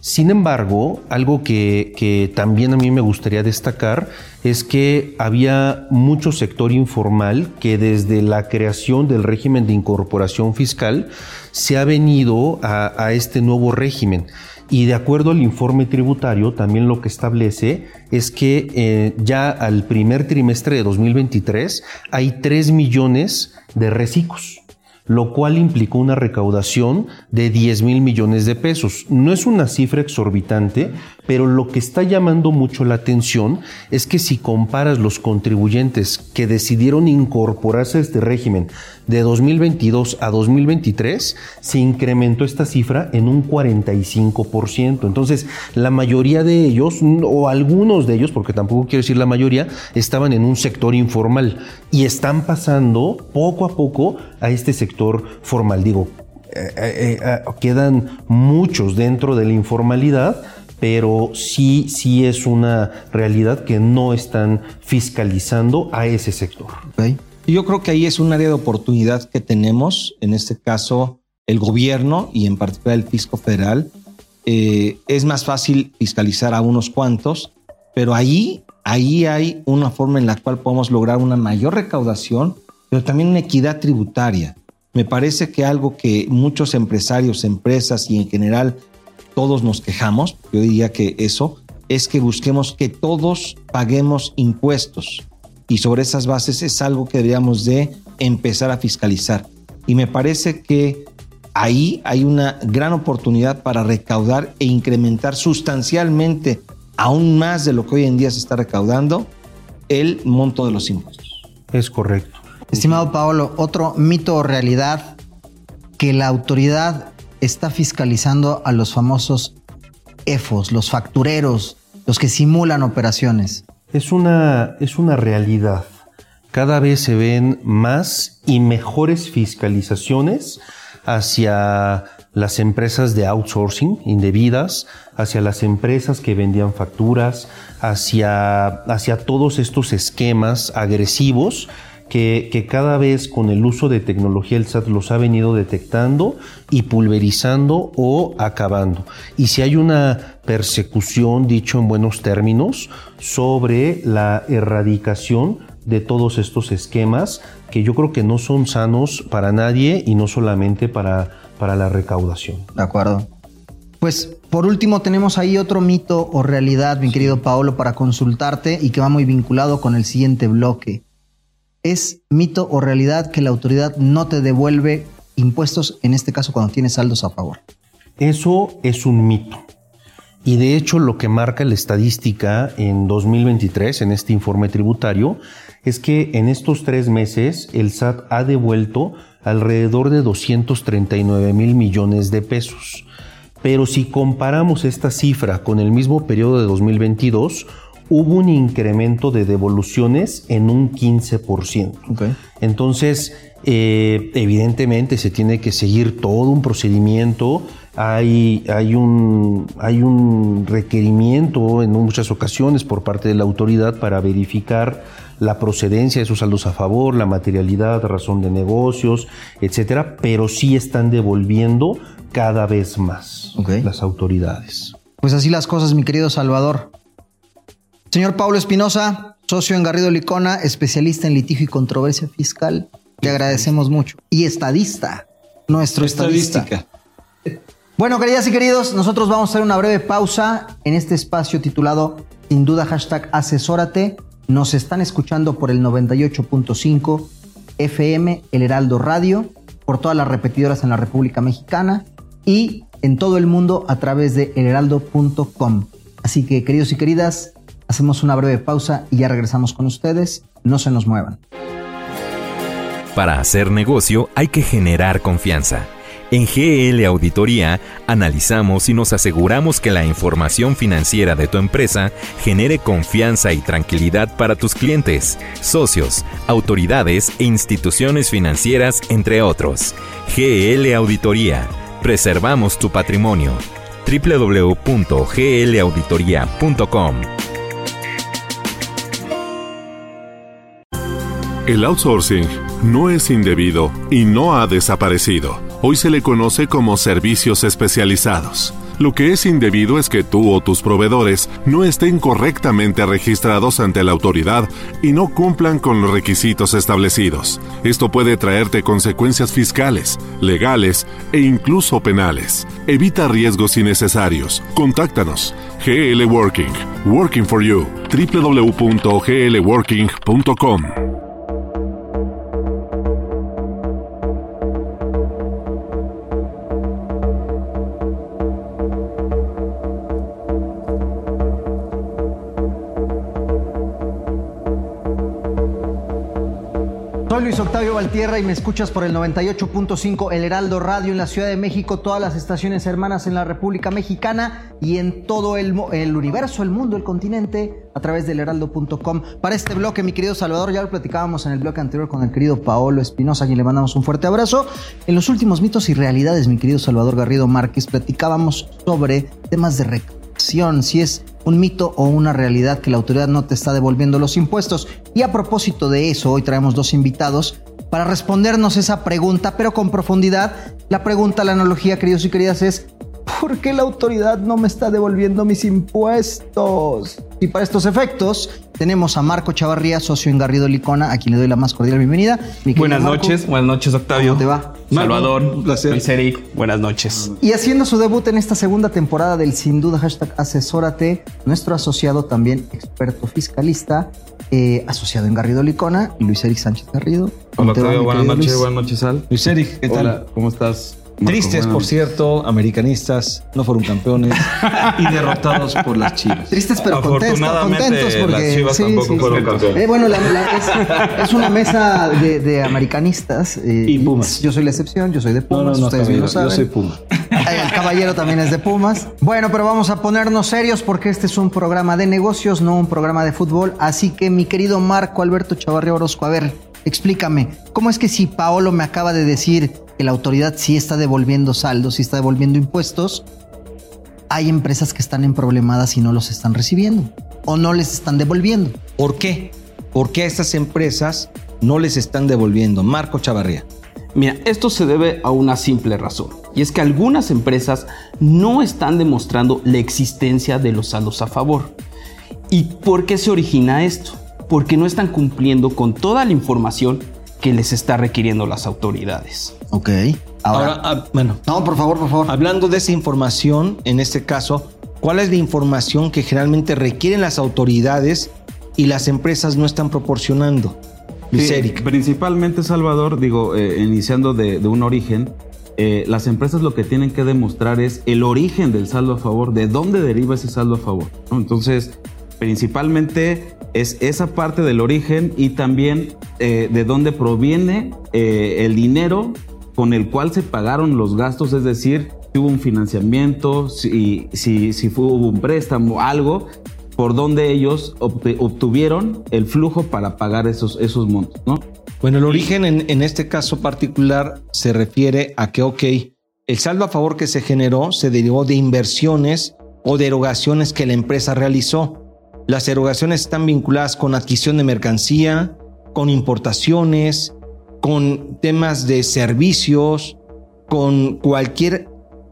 Sin embargo, algo que también a mí me gustaría destacar es que había mucho sector informal que desde la creación del régimen de incorporación fiscal se ha venido a este nuevo régimen. Y de acuerdo al informe tributario, también lo que establece es que ya al primer trimestre de 2023 hay 3 millones de recicos, lo cual implicó una recaudación de 10 mil millones de pesos. No es una cifra exorbitante, Pero lo que está llamando mucho la atención es que si comparas los contribuyentes que decidieron incorporarse a este régimen de 2022 a 2023, se incrementó esta cifra en un 45%. Entonces, la mayoría de ellos, o algunos de ellos, porque tampoco quiero decir la mayoría, estaban en un sector informal y están pasando poco a poco a este sector formal. Digo, quedan muchos dentro de la informalidad, pero sí es una realidad que no están fiscalizando a ese sector. Okay. Yo creo que ahí es un área de oportunidad que tenemos, en este caso el gobierno y en particular el fisco federal. Es más fácil fiscalizar a unos cuantos, pero ahí hay una forma en la cual podemos lograr una mayor recaudación, pero también una equidad tributaria. Me parece que algo que muchos empresarios, empresas y en general todos nos quejamos, yo diría que eso, es que busquemos que todos paguemos impuestos. Y sobre esas bases es algo que deberíamos de empezar a fiscalizar. Y me parece que ahí hay una gran oportunidad para recaudar e incrementar sustancialmente, aún más de lo que hoy en día se está recaudando, el monto de los impuestos. Es correcto. Estimado Paolo, otro mito o realidad, que la autoridad está fiscalizando a los famosos EFOS, los factureros, los que simulan operaciones. Es una realidad. Cada vez se ven más y mejores fiscalizaciones hacia las empresas de outsourcing indebidas, hacia las empresas que vendían facturas, hacia todos estos esquemas agresivos que cada vez con el uso de tecnología el SAT los ha venido detectando y pulverizando o acabando. Y si hay una persecución, dicho en buenos términos, sobre la erradicación de todos estos esquemas que yo creo que no son sanos para nadie y no solamente para la recaudación. De acuerdo. Pues por último tenemos ahí otro mito o realidad, mi querido Paolo, para consultarte y que va muy vinculado con el siguiente bloque. ¿Es mito o realidad que la autoridad no te devuelve impuestos, en este caso cuando tienes saldos a favor? Eso es un mito. Y de hecho lo que marca la estadística en 2023, en este informe tributario, es que en estos 3 meses el SAT ha devuelto alrededor de 239 mil millones de pesos. Pero si comparamos esta cifra con el mismo periodo de 2022, hubo un incremento de devoluciones en un 15%. Okay. Entonces, evidentemente se tiene que seguir todo un procedimiento. Hay un requerimiento en muchas ocasiones por parte de la autoridad para verificar la procedencia de sus saldos a favor, la materialidad, razón de negocios, etcétera, pero sí están devolviendo cada vez más las autoridades. Pues así las cosas, mi querido Salvador. Señor Paolo Espinosa, socio en Garrido Licona, especialista en litigio y controversia fiscal, le agradecemos mucho. Y estadista, nuestro estadista. Bueno, queridas y queridos, nosotros vamos a hacer una breve pausa en este espacio titulado Sin Duda, #Asesórate. Nos están escuchando por el 98.5 FM, El Heraldo Radio, por todas las repetidoras en la República Mexicana y en todo el mundo a través de elheraldo.com. Así que, queridos y queridas, hacemos una breve pausa y ya regresamos con ustedes. No se nos muevan. Para hacer negocio hay que generar confianza. En GL Auditoría analizamos y nos aseguramos que la información financiera de tu empresa genere confianza y tranquilidad para tus clientes, socios, autoridades e instituciones financieras, entre otros. GL Auditoría. Preservamos tu patrimonio. www.glauditoria.com. El outsourcing no es indebido y no ha desaparecido. Hoy se le conoce como servicios especializados. Lo que es indebido es que tú o tus proveedores no estén correctamente registrados ante la autoridad y no cumplan con los requisitos establecidos. Esto puede traerte consecuencias fiscales, legales e incluso penales. Evita riesgos innecesarios. Contáctanos. GL Working. Working for you. www.glworking.com. Soy Luis Octavio Valtierra y me escuchas por el 98.5 El Heraldo Radio en la Ciudad de México, todas las estaciones hermanas en la República Mexicana y en todo el universo, el mundo, el continente, a través del heraldo.com. Para este bloque, mi querido Salvador, ya lo platicábamos en el bloque anterior con el querido Paolo Espinosa, a quien le mandamos un fuerte abrazo. En los últimos mitos y realidades, mi querido Salvador Garrido Márquez, platicábamos sobre temas de recaudación, si es un mito o una realidad que la autoridad no te está devolviendo los impuestos. Y a propósito de eso, hoy traemos dos invitados para respondernos esa pregunta, pero con profundidad. La pregunta, la analogía, queridos y queridas, es: ¿por qué la autoridad no me está devolviendo mis impuestos? Y para estos efectos tenemos a Marco Chavarría, socio en Garrido Licona, a quien le doy la más cordial bienvenida. Buenas noches, Octavio. ¿Cómo te va? Salvador, un placer. Luis Eric, buenas noches. Y haciendo su debut en esta segunda temporada del Sin Duda, #Asesórate, nuestro asociado también experto fiscalista, asociado en Garrido Licona, Luis Eric Sánchez Garrido. Hola, Octavio, buenas noches, Luis. Buenas noches, Al. Luis Eric, ¿qué tal? Hola, ¿cómo estás? Marco, tristes, por cierto, americanistas, no fueron campeones y derrotados por las Chivas. Tristes pero contentos porque las Chivas tampoco fueron campeones. Bueno, es una mesa de americanistas. Y Pumas. Yo soy la excepción, yo soy de Pumas, ustedes bien lo saben. Yo soy Pumas. El caballero también es de Pumas. Bueno, pero vamos a ponernos serios porque este es un programa de negocios, no un programa de fútbol. Así que, mi querido Marco Alberto Chavarría Orozco, a ver, explícame, ¿cómo es que si Paolo me acaba de decir que la autoridad sí está devolviendo saldos, sí está devolviendo impuestos, hay empresas que están en problemadas y no los están recibiendo o no les están devolviendo? ¿Por qué? ¿Por qué a estas empresas no les están devolviendo? Marco Chavarría. Mira, esto se debe a una simple razón, y es que algunas empresas no están demostrando la existencia de los saldos a favor. ¿Y por qué se origina esto? Porque no están cumpliendo con toda la información que les está requiriendo las autoridades. Ok. Ahora, bueno. No, por favor. Hablando de esa información, en este caso, ¿cuál es la información que generalmente requieren las autoridades y las empresas no están proporcionando? Luis Eric. Principalmente, Salvador, digo, iniciando de un origen, las empresas lo que tienen que demostrar es el origen del saldo a favor, de dónde deriva ese saldo a favor, ¿no? Entonces, principalmente es esa parte del origen y también de dónde proviene el dinero con el cual se pagaron los gastos, es decir, si hubo un financiamiento, si hubo un préstamo, algo, por dónde ellos obtuvieron el flujo para pagar esos montos, ¿no? Bueno, el origen en este caso particular se refiere a que, el saldo a favor que se generó se derivó de inversiones o de erogaciones que la empresa realizó. Las erogaciones están vinculadas con adquisición de mercancía, con importaciones, con temas de servicios, con cualquier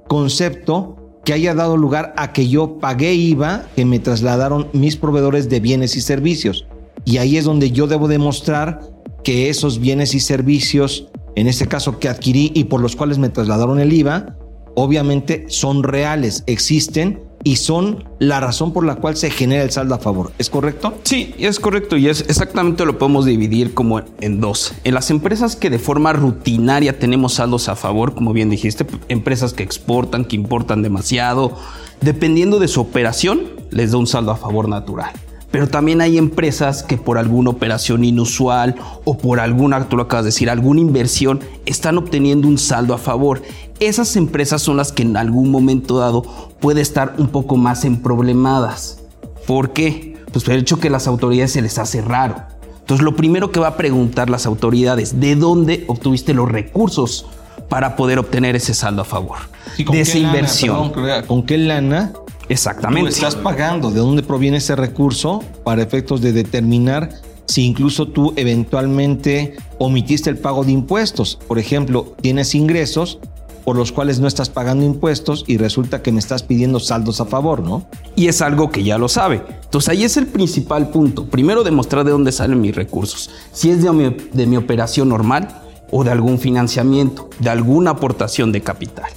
concepto que haya dado lugar a que yo pagué IVA que me trasladaron mis proveedores de bienes y servicios. Y ahí es donde yo debo demostrar que esos bienes y servicios, en este caso que adquirí y por los cuales me trasladaron el IVA, obviamente son reales, existen y son la razón por la cual se genera el saldo a favor. ¿Es correcto? Sí, es correcto, y es exactamente, lo podemos dividir como en dos. En las empresas que de forma rutinaria tenemos saldos a favor, como bien dijiste, empresas que exportan, que importan demasiado, dependiendo de su operación, les da un saldo a favor natural. Pero también hay empresas que por alguna operación inusual o por alguna, tú lo acabas de decir, alguna inversión, están obteniendo un saldo a favor. Esas empresas son las que en algún momento dado puede estar un poco más en problemadas. ¿Por qué? Pues por el hecho que las autoridades se les hace raro. Entonces, lo primero que va a preguntar las autoridades, ¿de dónde obtuviste los recursos para poder obtener ese saldo a favor? ¿Y con de esa inversión? Perdón, ¿con qué lana? Exactamente. Tú estás pagando, ¿de dónde proviene ese recurso? Para efectos de determinar si incluso tú eventualmente omitiste el pago de impuestos. Por ejemplo, tienes ingresos por los cuales no estás pagando impuestos y resulta que me estás pidiendo saldos a favor, ¿no? Y es algo que ya lo sabe. Entonces, ahí es el principal punto. Primero, demostrar de dónde salen mis recursos. Si es de mi operación normal o de algún financiamiento, de alguna aportación de capital.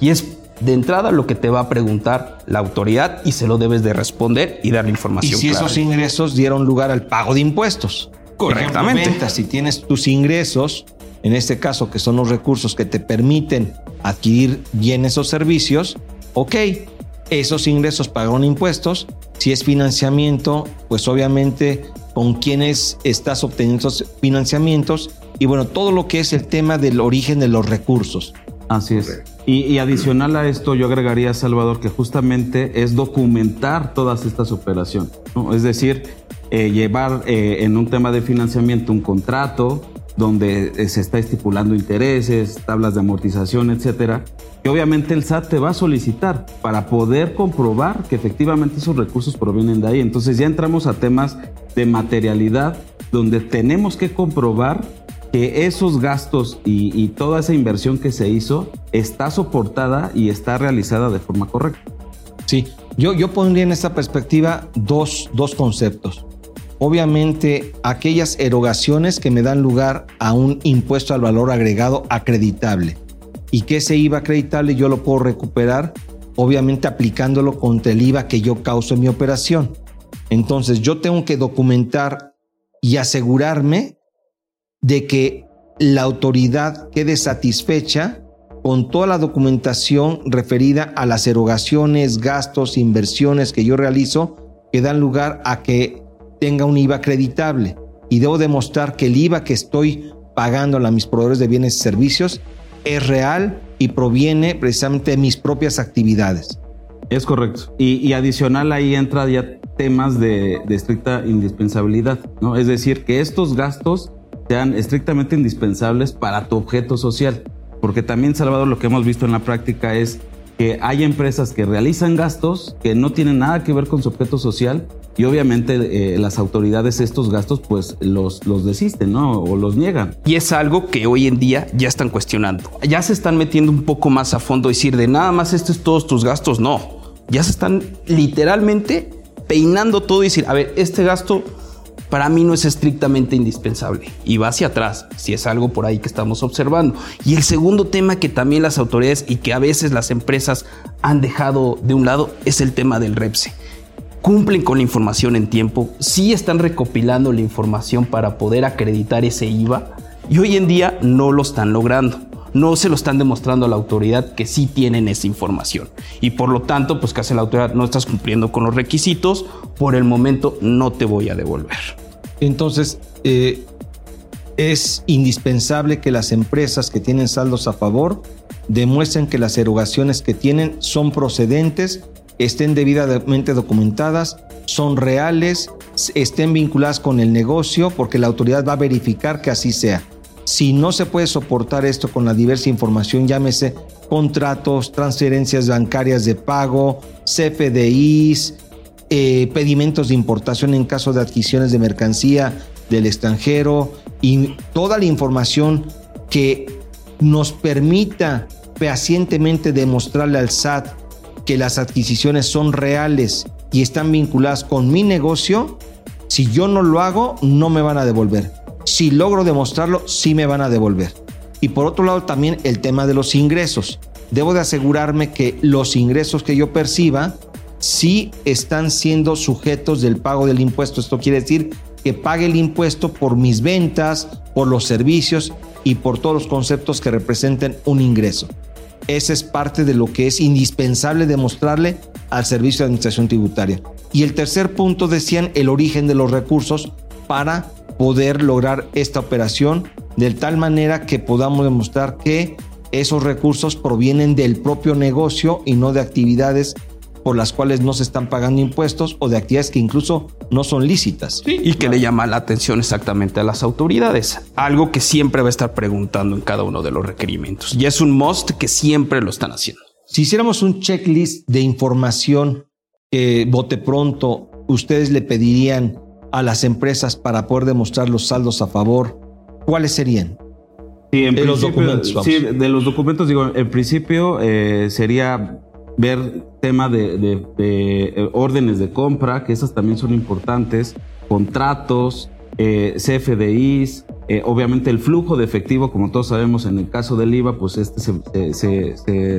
Y es de entrada lo que te va a preguntar la autoridad y se lo debes de responder y darle información clara. Y si esos ingresos dieron lugar al pago de impuestos. Correctamente. Ejemplo, si tienes tus ingresos, en este caso que son los recursos que te permiten adquirir bienes o servicios, esos ingresos pagaron impuestos. Si es financiamiento, pues obviamente con quienes estás obteniendo esos financiamientos y bueno, todo lo que es el tema del origen de los recursos. Así es. Y adicional a esto yo agregaría, Salvador, que justamente es documentar todas estas operaciones, ¿no? Es decir, llevar en un tema de financiamiento un contrato donde se está estipulando intereses, tablas de amortización, etcétera, que obviamente el SAT te va a solicitar para poder comprobar que efectivamente esos recursos provienen de ahí. Entonces ya entramos a temas de materialidad donde tenemos que comprobar que esos gastos y toda esa inversión que se hizo está soportada y está realizada de forma correcta. Sí, yo pondría en esta perspectiva dos conceptos. Obviamente, aquellas erogaciones que me dan lugar a un impuesto al valor agregado acreditable y que ese IVA acreditable yo lo puedo recuperar, obviamente aplicándolo contra el IVA que yo causo en mi operación. Entonces, yo tengo que documentar y asegurarme de que la autoridad quede satisfecha con toda la documentación referida a las erogaciones, gastos, inversiones que yo realizo que dan lugar a que tenga un IVA acreditable, y debo demostrar que el IVA que estoy pagando a mis proveedores de bienes y servicios es real y proviene precisamente de mis propias actividades. Es correcto. Y adicional ahí entra ya temas de estricta indispensabilidad, ¿no? Es decir, que estos gastos sean estrictamente indispensables para tu objeto social, porque también, Salvador, lo que hemos visto en la práctica es que hay empresas que realizan gastos que no tienen nada que ver con su objeto social y obviamente las autoridades estos gastos pues los desisten, ¿no? O los niegan. Y es algo que hoy en día ya están cuestionando. Ya se están metiendo un poco más a fondo, decir de nada más estos todos tus gastos, no. Ya se están literalmente peinando todo y decir, a ver, este gasto para mí no es estrictamente indispensable y va hacia atrás, si es algo por ahí que estamos observando. Y el segundo tema que también las autoridades y que a veces las empresas han dejado de un lado es el tema del REPSE. Cumplen con la información en tiempo, sí están recopilando la información para poder acreditar ese IVA y hoy en día no lo están logrando. No se lo están demostrando a la autoridad que sí tienen esa información y por lo tanto, pues, ¿qué hace la autoridad? No estás cumpliendo con los requisitos, por el momento no te voy a devolver. Entonces, es indispensable que las empresas que tienen saldos a favor demuestren que las erogaciones que tienen son procedentes, estén debidamente documentadas, son reales, estén vinculadas con el negocio, porque la autoridad va a verificar que así sea. Si no se puede soportar esto con la diversa información, llámese contratos, transferencias bancarias de pago, CFDIs, pedimentos de importación en caso de adquisiciones de mercancía del extranjero y toda la información que nos permita fehacientemente demostrarle al SAT que las adquisiciones son reales y están vinculadas con mi negocio, si yo no lo hago, no me van a devolver. Si logro demostrarlo, sí me van a devolver. Y por otro lado, también el tema de los ingresos. Debo de asegurarme que los ingresos que yo perciba sí están siendo sujetos del pago del impuesto. Esto quiere decir que pague el impuesto por mis ventas, por los servicios y por todos los conceptos que representen un ingreso. Esa es parte de lo que es indispensable demostrarle al Servicio de Administración Tributaria. Y el tercer punto, decían, el origen de los recursos para poder lograr esta operación de tal manera que podamos demostrar que esos recursos provienen del propio negocio y no de actividades por las cuales no se están pagando impuestos o de actividades que incluso no son lícitas. Sí, y que le llama la atención exactamente a las autoridades, algo que siempre va a estar preguntando en cada uno de los requerimientos y es un must que siempre lo están haciendo. Si hiciéramos un checklist de información que bote pronto ustedes le pedirían a las empresas para poder demostrar los saldos a favor, ¿cuáles serían? Sí, en los documentos, vamos. Sí, de los documentos, digo, en principio sería ver tema de órdenes de compra, que esas también son importantes, contratos, CFDIs, obviamente el flujo de efectivo, como todos sabemos, en el caso del IVA, pues se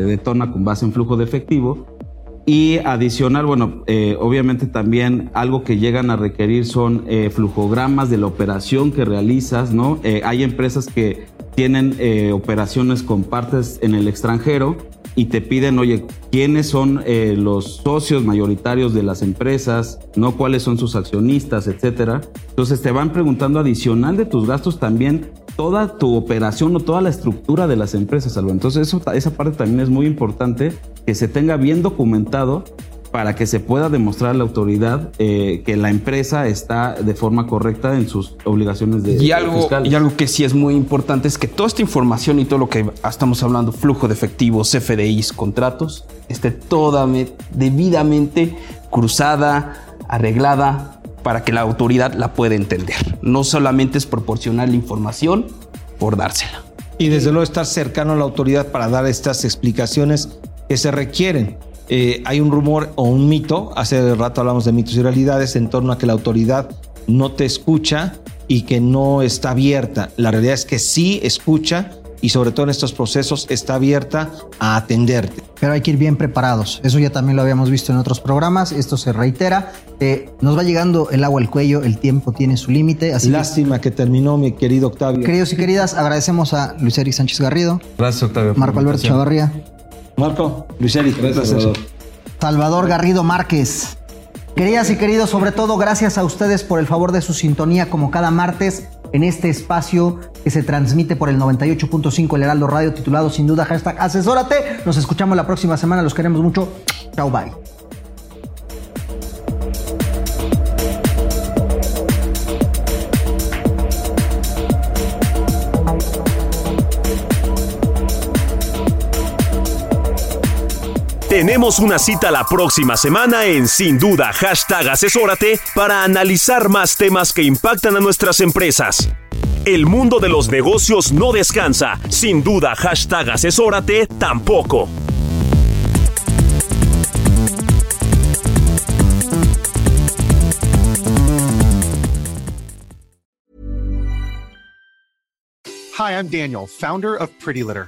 detona con base en flujo de efectivo. Y adicional, bueno, obviamente también algo que llegan a requerir son flujogramas de la operación que realizas, ¿no? Hay empresas que tienen operaciones con partes en el extranjero y te piden, oye, ¿quiénes son los socios mayoritarios de las empresas? ¿No? ¿Cuáles son sus accionistas, etcétera? Entonces te van preguntando adicional de tus gastos también toda tu operación o toda la estructura de las empresas, Salvo. Entonces esa parte también es muy importante que se tenga bien documentado para que se pueda demostrar a la autoridad que la empresa está de forma correcta en sus obligaciones de fiscales. Y algo que sí es muy importante es que toda esta información y todo lo que estamos hablando, flujo de efectivos, CFDIs, contratos, esté toda debidamente cruzada, arreglada, para que la autoridad la pueda entender. No solamente es proporcionar la información por dársela. Y desde luego estar cercano a la autoridad para dar estas explicaciones que se requieren. Hay un rumor o un mito, hace rato hablamos de mitos y realidades, en torno a que la autoridad no te escucha y que no está abierta. La realidad es que sí escucha y sobre todo en estos procesos está abierta a atenderte. Pero hay que ir bien preparados. Eso ya también lo habíamos visto en otros programas. Esto se reitera. Nos va llegando el agua al cuello. El tiempo tiene su límite. Lástima que terminó, mi querido Octavio. Queridos y queridas, agradecemos a Luis Eric Sánchez Garrido. Gracias, Octavio. Marco Alberto Chavarría. Marco, Luis Eric, gracias. Salvador Garrido Márquez. Queridas y queridos, sobre todo gracias a ustedes por el favor de su sintonía como cada martes en este espacio que se transmite por el 98.5 El Heraldo Radio, titulado Sin Duda, hashtag Asesórate. Nos escuchamos la próxima semana, los queremos mucho. Chao, bye. Tenemos una cita la próxima semana en Sin Duda, hashtag Asesórate, para analizar más temas que impactan a nuestras empresas. El mundo de los negocios no descansa. Sin Duda, hashtag Asesórate tampoco. Hi, I'm Daniel, founder of Pretty Litter.